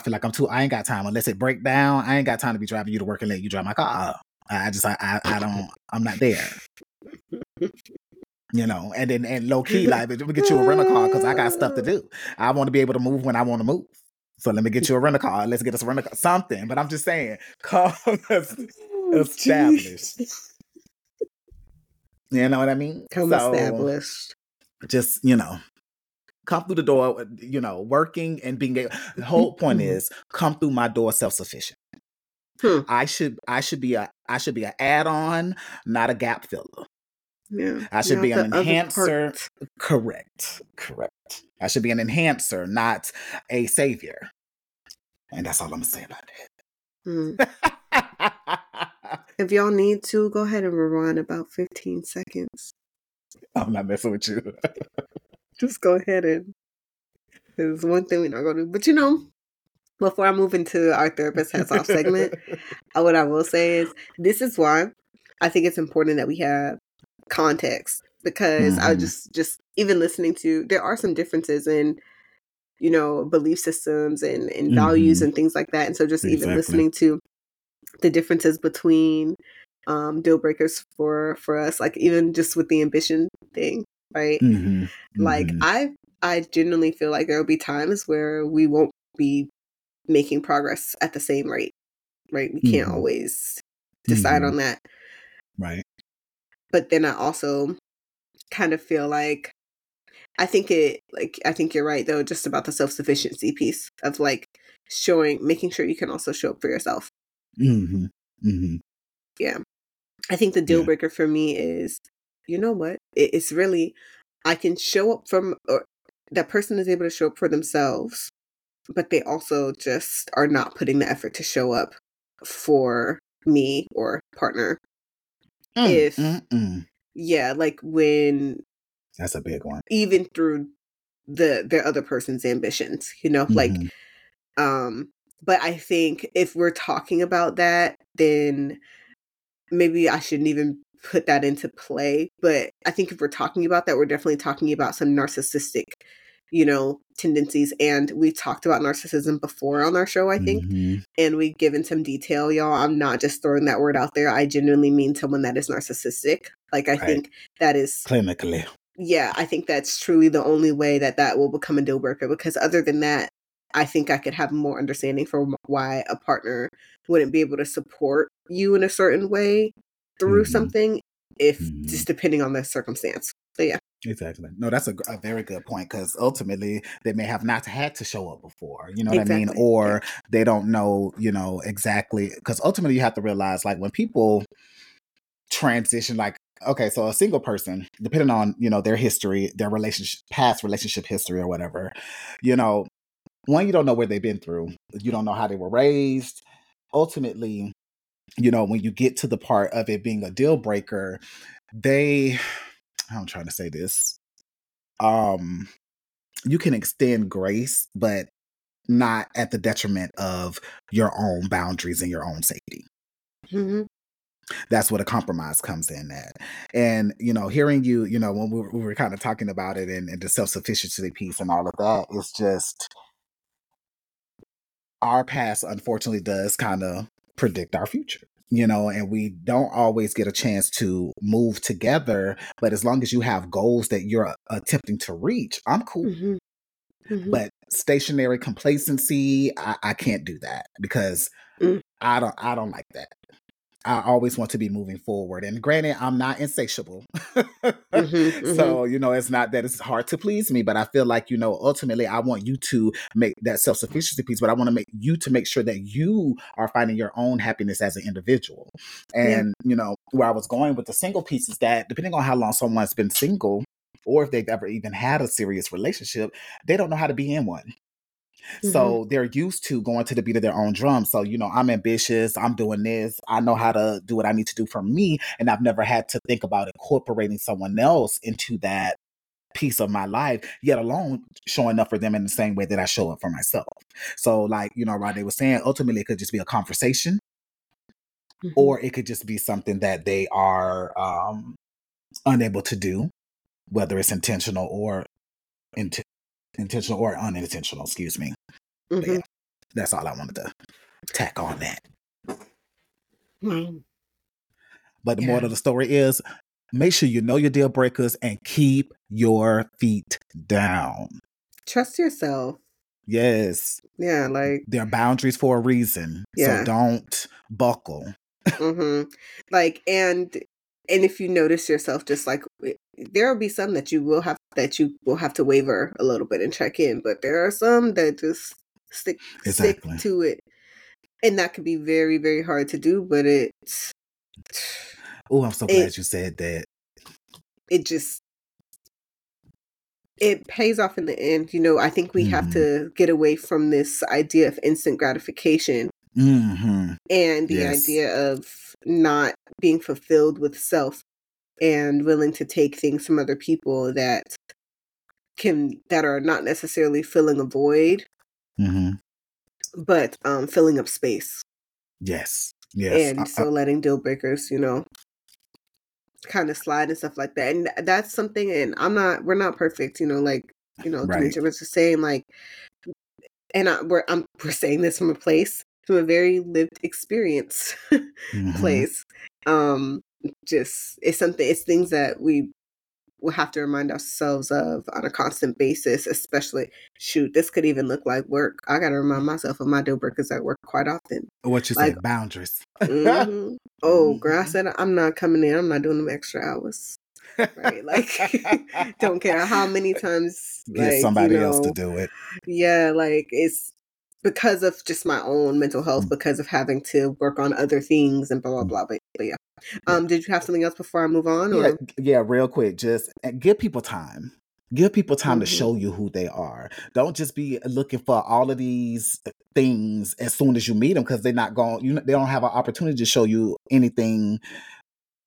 feel like I ain't got time unless it break down. I ain't got time to be driving you to work and let you drive my car. I'm not there. You know, and low key, like, let me get you a rental car because I got stuff to do. I want to be able to move when I want to move. So let me get you a rental car. Let's get us a rental car, something. But I'm just saying, call us established. You know what I mean? Come established. Just, you know, come through the door, you know, working and being able. The whole point is come through my door self-sufficient. I should be an add-on, not a gap filler. Yeah. I should be an enhancer. Correct. I should be an enhancer, not a savior. And that's all I'm going to say about that. If y'all need to, go ahead and rewind about 15 seconds. I'm not messing with you. Just go ahead and... There's one thing we're not going to do. But you know... Before I move into our therapist hats off segment, what I will say is this is why I think it's important that we have context, because I was just even listening to, there are some differences in, you know, belief systems and values and things like that. And so just even listening to the differences between deal breakers for us, like even just with the ambition thing, right? Like I genuinely feel like there will be times where we won't be making progress at the same rate, right? We can't always decide on that. Right. But then I also kind of feel like, I think you're right though, just about the self-sufficiency piece of like making sure you can also show up for yourself. Yeah. I think the deal breaker for me is, you know what? It's really, I can show up or that person is able to show up for themselves, but they also just are not putting the effort to show up for me or partner. When that's a big one, even through their other person's ambitions, you know, like, but I think if we're talking about that, then maybe I shouldn't even put that into play. But I think if we're talking about that, we're definitely talking about some narcissistic, you know, tendencies. And we talked about narcissism before on our show, I think, and we've given some detail, y'all. I'm not just throwing that word out there. I genuinely mean someone that is narcissistic. Like, I think that is clinically. Yeah. I think that's truly the only way that will become a deal breaker, because other than that, I think I could have more understanding for why a partner wouldn't be able to support you in a certain way through something if just depending on the circumstance. So yeah. Exactly. No, that's a very good point, because ultimately they may have not had to show up before, you know what I mean? Or they don't know, you know, exactly, because ultimately you have to realize, like, when people transition, like, okay, so a single person, depending on, you know, their history, their relationship, past relationship history or whatever, you know, one, you don't know where they've been through. You don't know how they were raised. Ultimately, you know, when you get to the part of it being a deal breaker, I'm trying to say this. You can extend grace, but not at the detriment of your own boundaries and your own safety. That's what a compromise comes in at. And, hearing you, when we were kind of talking about it and the self-sufficiency piece and all of that, it's just our past, unfortunately, does kind of predict our future, and we don't always get a chance to move together. But as long as you have goals that you're attempting to reach, I'm cool. Mm-hmm. Mm-hmm. But stationary complacency, I can't do that because I don't like that. I always want to be moving forward. And granted, I'm not insatiable. Mm-hmm, so, mm-hmm. It's not that it's hard to please me, but I feel like, ultimately I want you to make that self-sufficiency piece, but I want to make you to make sure that you are finding your own happiness as an individual. And, where I was going with the single piece is that depending on how long someone's been single or if they've ever even had a serious relationship, they don't know how to be in one. Mm-hmm. So they're used to going to the beat of their own drum. So, I'm ambitious. I'm doing this. I know how to do what I need to do for me. And I've never had to think about incorporating someone else into that piece of my life, yet alone showing up for them in the same way that I show up for myself. So like, Rade was saying, ultimately it could just be a conversation mm-hmm. or it could just be something that they are unable to do, whether it's intentional or intentional or unintentional, excuse me. Mm-hmm. Yeah, that's all I wanted to tack on that. Mm-hmm. But the moral of the story is make sure you know your deal breakers and keep your feet down. Trust yourself. Yes. Yeah, like there are boundaries for a reason. Yeah. So don't buckle. Mm-hmm. Like and if you notice yourself, just like there will be some that you will have to waver a little bit and check in, but there are some that just stick to it, and that can be very, very hard to do. But it's I'm so glad you said that. It pays off in the end. I think we mm-hmm. have to get away from this idea of instant gratification mm-hmm. and the idea of not being fulfilled with self and willing to take things from other people that are not necessarily filling a void, mm-hmm. but filling up space. Yes. And so letting deal breakers, kind of slide and stuff like that. And that's something. And we're not perfect, right. Dimitri was just saying, like, and we're saying this from a very lived experience mm-hmm. place. Just it's things that we will have to remind ourselves of on a constant basis, especially this could even look like work. I got to remind myself of my deal breakers at work quite often. What you say, boundaries. Mm-hmm. Oh, mm-hmm. girl, I said, I'm not coming in. I'm not doing them extra hours. Right? Like, don't care how many times. Get somebody else to do it. Yeah. Like it's because of just my own mental health, mm-hmm. because of having to work on other things and blah, blah, blah. But yeah. Did you have something else before I move on? Or? Yeah, real quick. Just give people time. Give people time mm-hmm. to show you who they are. Don't just be looking for all of these things as soon as you meet them because they're not going. They don't have an opportunity to show you anything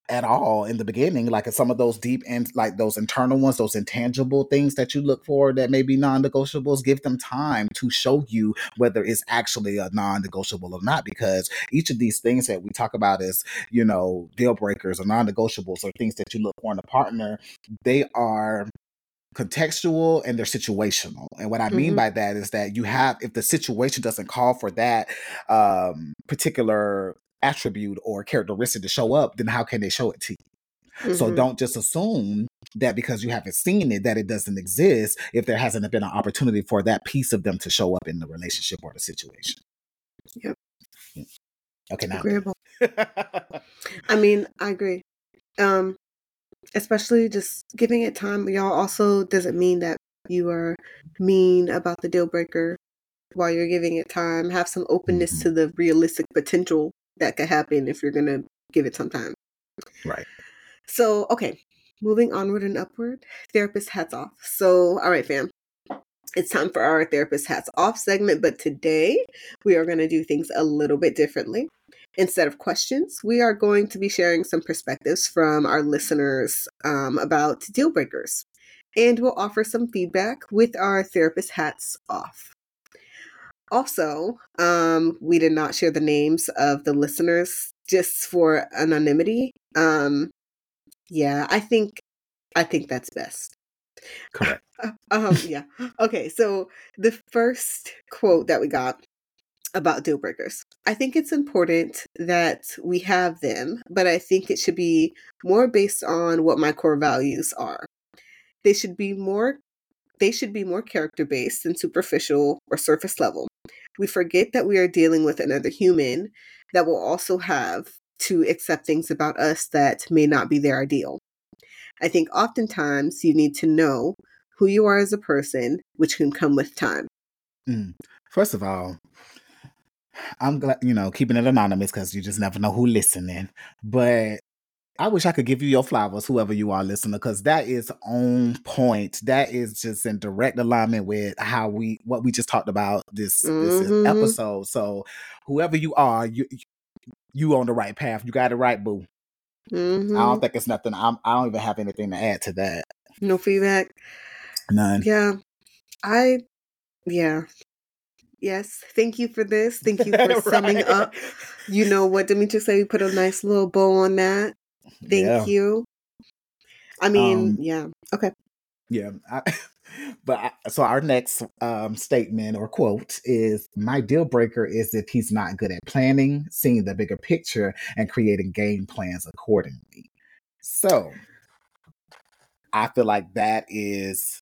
at all in the beginning. Like some of those deep and like those internal ones, those intangible things that you look for that may be non-negotiables. Give them time to show you whether it's actually a non-negotiable or not. Because each of these things that we talk about as deal breakers or non-negotiables or things that you look for in a partner, they are contextual and they're situational. And what I mean mm-hmm. by that is that if the situation doesn't call for that particular attribute or characteristic to show up, then how can they show it to you? Mm-hmm. So don't just assume that because you haven't seen it, that it doesn't exist if there hasn't been an opportunity for that piece of them to show up in the relationship or the situation. Yep. Okay, now. Agreeable. I mean, I agree. Especially just giving it time. Y'all also doesn't mean that you are mean about the deal breaker while you're giving it time. Have some openness mm-hmm. to the realistic potential that could happen if you're going to give it some time. Right. So, okay. Moving onward and upward. Therapist hats off. So, all right, fam. It's time for our therapist hats off segment. But today we are going to do things a little bit differently. Instead of questions, we are going to be sharing some perspectives from our listeners about deal breakers. And we'll offer some feedback with our therapist hats off. Also, we did not share the names of the listeners just for anonymity. Yeah, I think that's best. Correct. Yeah. Okay. So the first quote that we got about deal breakers, I think it's important that we have them, but I think it should be more based on what my core values are. They should be more character based than superficial or surface level. We forget that we are dealing with another human that will also have to accept things about us that may not be their ideal. I think oftentimes you need to know who you are as a person, which can come with time. First of all, I'm glad, keeping it anonymous because you just never know who's listening. But I wish I could give you your flowers, whoever you are, listener, because that is on point. That is just in direct alignment with what we just talked about this episode. So whoever you are, you on the right path. You got it right, boo. Mm-hmm. I don't think it's nothing. I don't even have anything to add to that. No feedback? None. Yeah. Yes. Thank you for this. Thank you for right. Summing up. You know what Demetric said? We put a nice little bow on that. Thank you. I mean, yeah. Okay. Yeah. So our next statement or quote is, my deal breaker is if he's not good at planning, seeing the bigger picture, and creating game plans accordingly. So I feel like that is,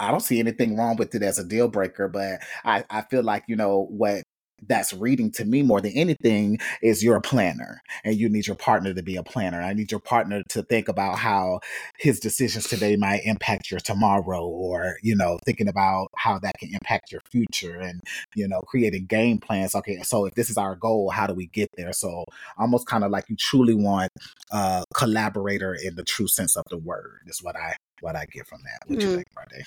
I don't see anything wrong with it as a deal breaker, but I feel like, what that's reading to me more than anything is you're a planner and you need your partner to be a planner. I need your partner to think about how his decisions today might impact your tomorrow, or, thinking about how that can impact your future and, creating game plans. Okay, so if this is our goal, how do we get there? So almost kind of like you truly want a collaborator in the true sense of the word is what I get from that. What do you think, Rade?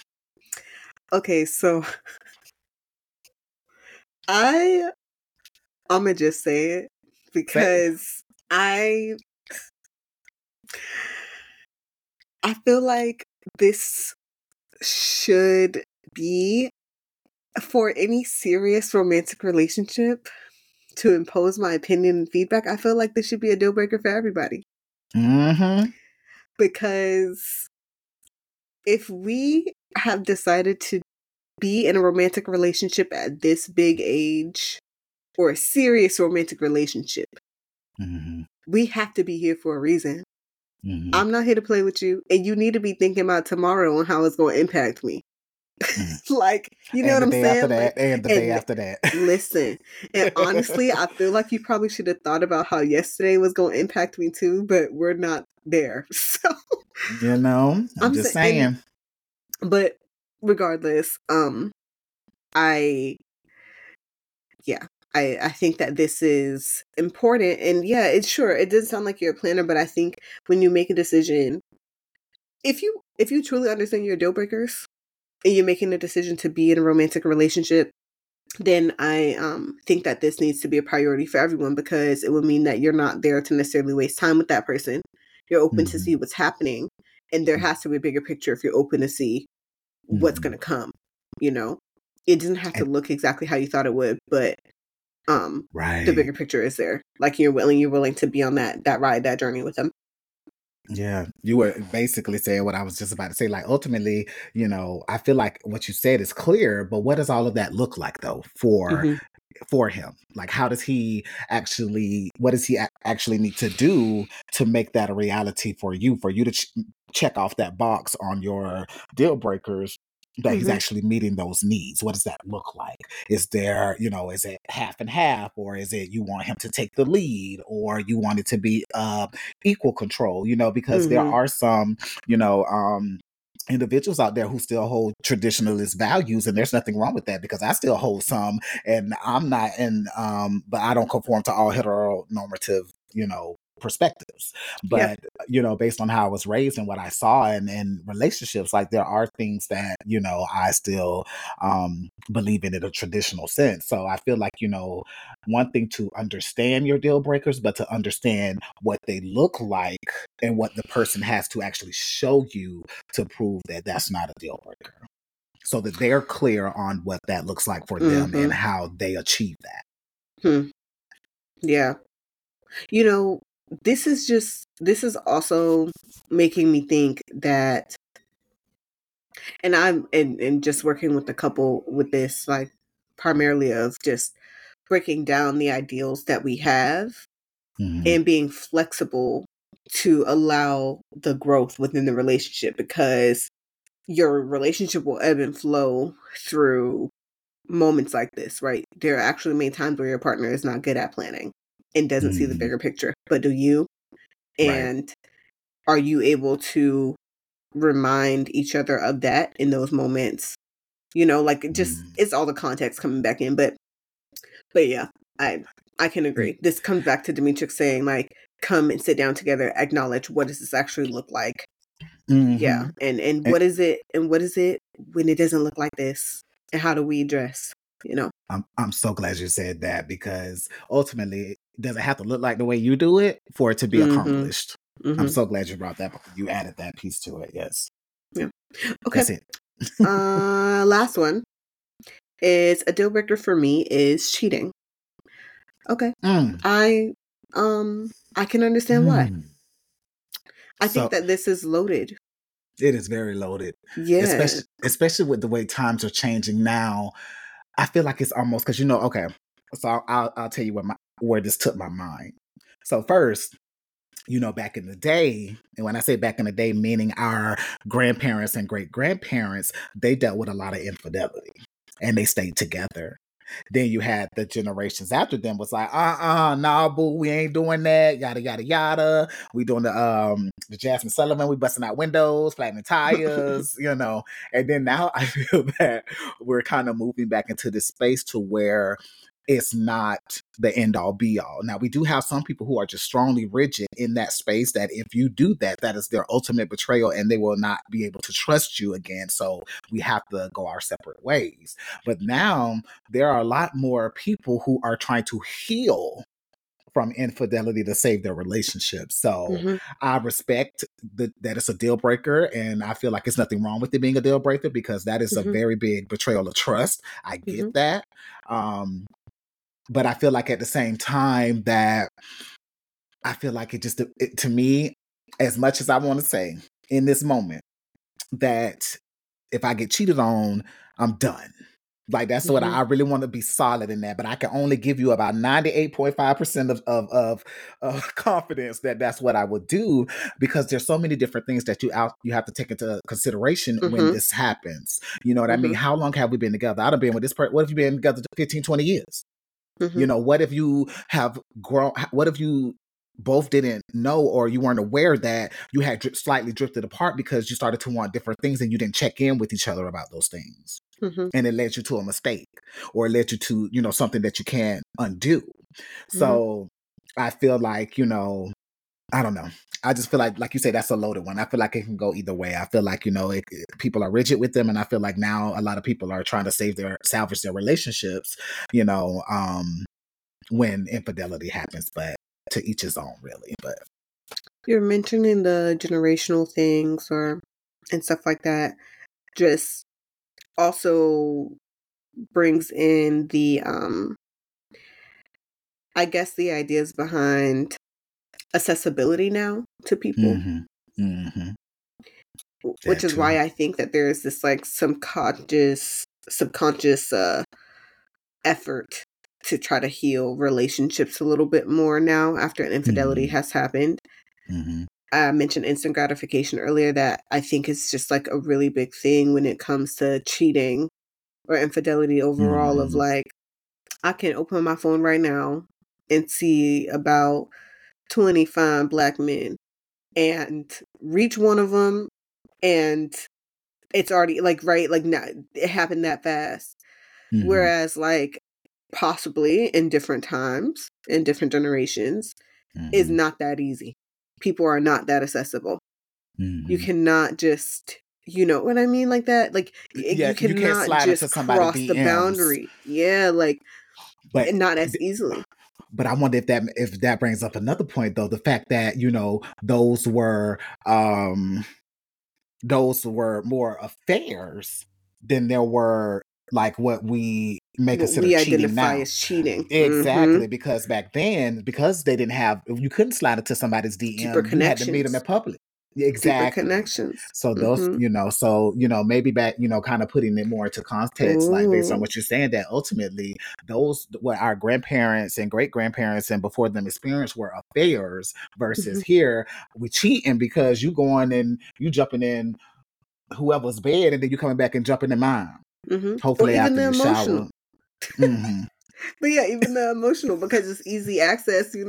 Okay, so I'm going to just say it because I feel like this should be, for any serious romantic relationship, to impose my opinion and feedback. I feel like this should be a deal breaker for everybody. Mm-hmm. Because if we have decided to be in a romantic relationship at this big age, or a serious romantic relationship, mm-hmm. we have to be here for a reason. Mm-hmm. I'm not here to play with you, and you need to be thinking about tomorrow and how it's going to impact me. Mm-hmm. What I'm saying? And the day after that. Listen, and honestly, I feel like you probably should have thought about how yesterday was going to impact me too, but we're not there. So, I'm just saying. But regardless, I think that this is important, and yeah, it doesn't sound like you're a planner, but I think when you make a decision, if you truly understand your deal breakers and you're making a decision to be in a romantic relationship, then I think that this needs to be a priority for everyone, because it would mean that you're not there to necessarily waste time with that person. You're open mm-hmm. to see what's happening, and there has to be a bigger picture if you're open to see what's going to come. It doesn't have to look exactly how you thought it would, but right. The bigger picture is there. Like you're willing to be on that ride, that journey with them. Yeah, you were basically saying what I was just about to say. Like ultimately, I feel like what you said is clear, but what does all of that look like though for him? Like how does he actually, what does he actually need to do to make that a reality for you to check off that box on your deal breakers that mm-hmm. he's actually meeting those needs? What does that look like? Is there, is it half and half, or is it you want him to take the lead, or you want it to be equal control, because mm-hmm. there are some, individuals out there who still hold traditionalist values, and there's nothing wrong with that because I still hold some, and I'm not in, but I don't conform to all heteronormative, perspectives. But, based on how I was raised and what I saw and relationships, like there are things that, I still believe in a traditional sense. So I feel like, one thing to understand your deal breakers, but to understand what they look like and what the person has to actually show you to prove that that's not a deal breaker, so that they're clear on what that looks like for mm-hmm. them and how they achieve that. Yeah. This is also making me think that, and I'm just working with the couple with this, like, primarily of just breaking down the ideals that we have and being flexible to allow the growth within the relationship, because your relationship will ebb and flow through moments like this, right? There are actually many times where your partner is not good at planning and doesn't see the bigger picture, but do you? And are you able to remind each other of that in those moments? It's all the context coming back in, but yeah, I can agree. This comes back to Demetric saying, like, come and sit down together, acknowledge, what does this actually look like? Yeah. And what is it? And what is it when it doesn't look like this? And how do we address, I'm so glad you said that, because ultimately it doesn't have to look like the way you do it for it to be accomplished. I'm so glad you brought that. You added that piece to it. Yes. Yeah. Okay. That's it. Last one is, a deal breaker for me is cheating. Okay. I can understand why. I think that this is loaded. It is very loaded. Yeah. Especially with the way times are changing now. I feel like it's almost, because, okay, so I'll tell you where this took my mind. So first, back in the day, and when I say back in the day, meaning our grandparents and great-grandparents, they dealt with a lot of infidelity and they stayed together. Then you had the generations after them was like, nah, boo, we ain't doing that, yada, yada, yada. We doing the Jasmine Sullivan, we busting out windows, flattening tires, And then now I feel that we're kind of moving back into this space to where it's not the end all be all. Now, we do have some people who are just strongly rigid in that space that if you do that, that is their ultimate betrayal and they will not be able to trust you again. So we have to go our separate ways. But now there are a lot more people who are trying to heal from infidelity to save their relationship. So I respect that it's a deal breaker, and I feel like it's nothing wrong with it being a deal breaker, because that is a very big betrayal of trust. I get that. But I feel like at the same time that I feel like it to me, as much as I want to say in this moment that if I get cheated on, I'm done. Like, that's what I really want to be solid in that. But I can only give you about 98.5% of confidence that that's what I would do, because there's so many different things that you have to take into consideration when this happens. You know what I mean? How long have we been together? I done been with this person. What if you've been together 15, 20 years? What if you have grown? What if you both didn't know, or you weren't aware that you had slightly drifted apart because you started to want different things and you didn't check in with each other about those things? And it led you to a mistake, or it led you to, something that you can't undo. So I feel like, I don't know. I just feel like you say, that's a loaded one. I feel like it can go either way. I feel like, people are rigid with them. And I feel like now a lot of people are trying to salvage their relationships, when infidelity happens, but to each his own, really. But you're mentioning the generational things and stuff like that. Just also brings in the, I guess, the ideas behind accessibility now to people, which is why I think that there is this, like, subconscious effort to try to heal relationships a little bit more now after an infidelity has happened. I mentioned instant gratification earlier, that I think is just, like, a really big thing when it comes to cheating or infidelity overall, of, like, I can open my phone right now and see about 20 fine Black men and reach one of them, and it's already, like, right, like, now it happened that fast. Whereas, like, possibly in different times, in different generations, is not that easy. People are not that accessible. You cannot just, you know what I mean? Like that, like, you cannot slide just cross DMs. The boundary. Yeah. Like, but not as easily. But I wonder if that brings up another point, though, the fact that, those were more affairs than there were like what we may consider we cheating identify now. As cheating. Exactly. Mm-hmm. Because back then, because they didn't have, you couldn't slide into somebody's DM. Deeper connections. You had to meet them in public. Exactly. Deeper connections. So those, mm-hmm. so, maybe back, kind of putting it more into context, like based on what you're saying, that ultimately those, what our grandparents and great grandparents and before them experienced were affairs versus mm-hmm. here we cheating because you going and you jumping in whoever's bed and then you coming back and jumping in mine. Mm-hmm. Hopefully after you shower. Mm-hmm. But yeah, even the emotional, because it's easy access, That's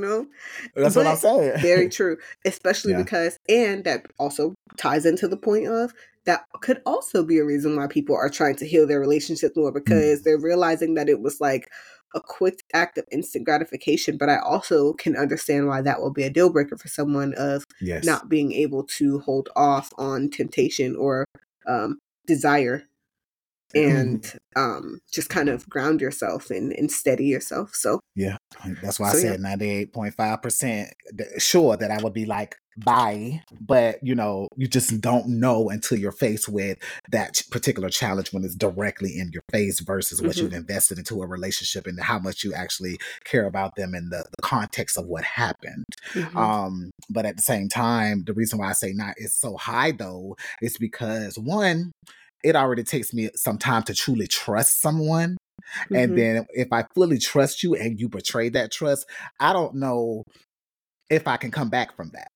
but what I'm saying. Very true. Especially because, and that also ties into the point of, that could also be a reason why people are trying to heal their relationships more, because they're realizing that it was like a quick act of instant gratification. But I also can understand why that will be a deal breaker for someone of not being able to hold off on temptation or desire. And just kind of ground yourself and steady yourself. So that's why I said 98.5% sure that I would be like, bye. But you just don't know until you're faced with that particular challenge when it's directly in your face versus what you've invested into a relationship and how much you actually care about them in the context of what happened. Mm-hmm. But at the same time, the reason why I say not is so high though is because one, it already takes me some time to truly trust someone. Mm-hmm. And then if I fully trust you and you betray that trust, I don't know if I can come back from that.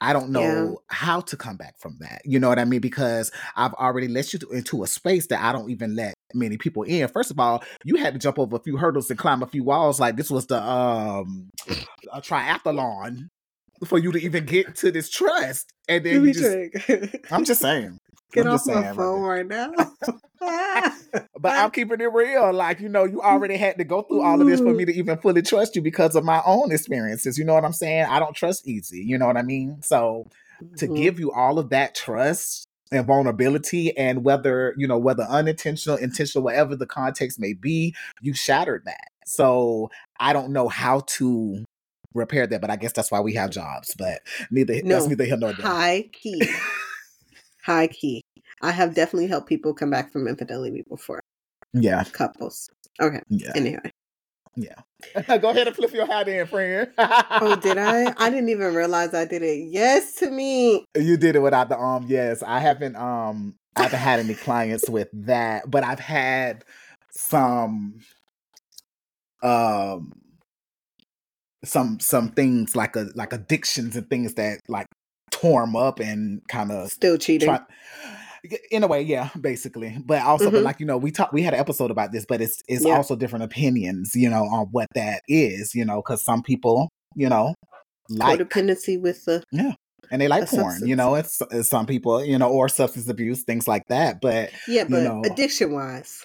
I don't know how to come back from that. You know what I mean? Because I've already let you into a space that I don't even let many people in. First of all, you had to jump over a few hurdles and climb a few walls. Like this was the a triathlon for you to even get to this trust. And then I'm just saying. Get off my phone right now. But I'm keeping it real. Like, you already had to go through all of this for me to even fully trust you because of my own experiences. You know what I'm saying? I don't trust easy. You know what I mean? So to give you all of that trust and vulnerability and whether unintentional, intentional, whatever the context may be, you shattered that. So I don't know how to repair that, but I guess that's why we have jobs. But that's neither here nor there. High key. High key. I have definitely helped people come back from infidelity before. Yeah. Couples. Okay. Yeah. Anyway. Yeah. Go ahead and flip your hat in, friend. Oh, did I? I didn't even realize I did it. Yes to me. You did it without the yes. I haven't had any clients with that, but I've had some some things like addictions and things that like torn up and kind of still cheating in a way, basically. But also, but like we had an episode about this, but it's also different opinions, on what that is, because some people, like codependency with the and they like porn, substance. It's some people, or substance abuse, things like that. But but addiction wise,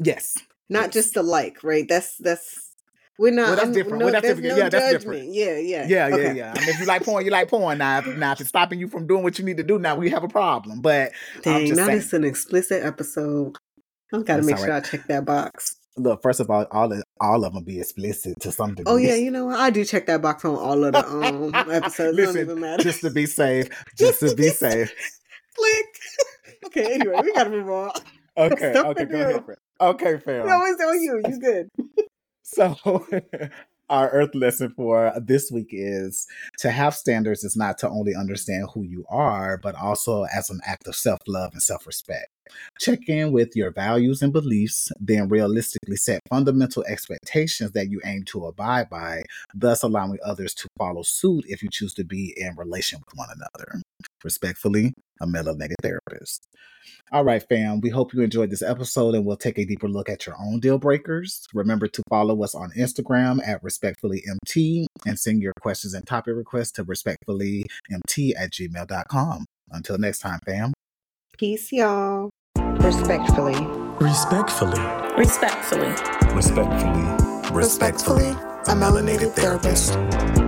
yes, not just the like, right? That's. We're not. Well, that's different. That's different. Yeah. I mean, if you like porn. Now, if it's stopping you from doing what you need to do, now we have a problem. But it's an explicit episode. I've got to make sure I check that box. Look, first of all of them be explicit to some degree. Oh yeah, I do check that box on all of the episodes. Listen, it don't even matter. Just to be safe. Click. Okay. Anyway, we gotta move on. Okay. Go ahead. Okay, fair. No, it's on you. You good. So our earth lesson for this week is to have standards is not to only understand who you are, but also as an act of self-love and self-respect. Check in with your values and beliefs, then realistically set fundamental expectations that you aim to abide by, thus allowing others to follow suit if you choose to be in relation with one another. Respectfully, a Melanated Therapist. All right, fam. We hope you enjoyed this episode and we'll take a deeper look at your own deal breakers. Remember to follow us on Instagram at RespectfullyMT and send your questions and topic requests to RespectfullyMT@gmail.com. Until next time, fam. Peace, y'all. Respectfully. Respectfully. Respectfully. Respectfully. Respectfully. A Melanated Therapist.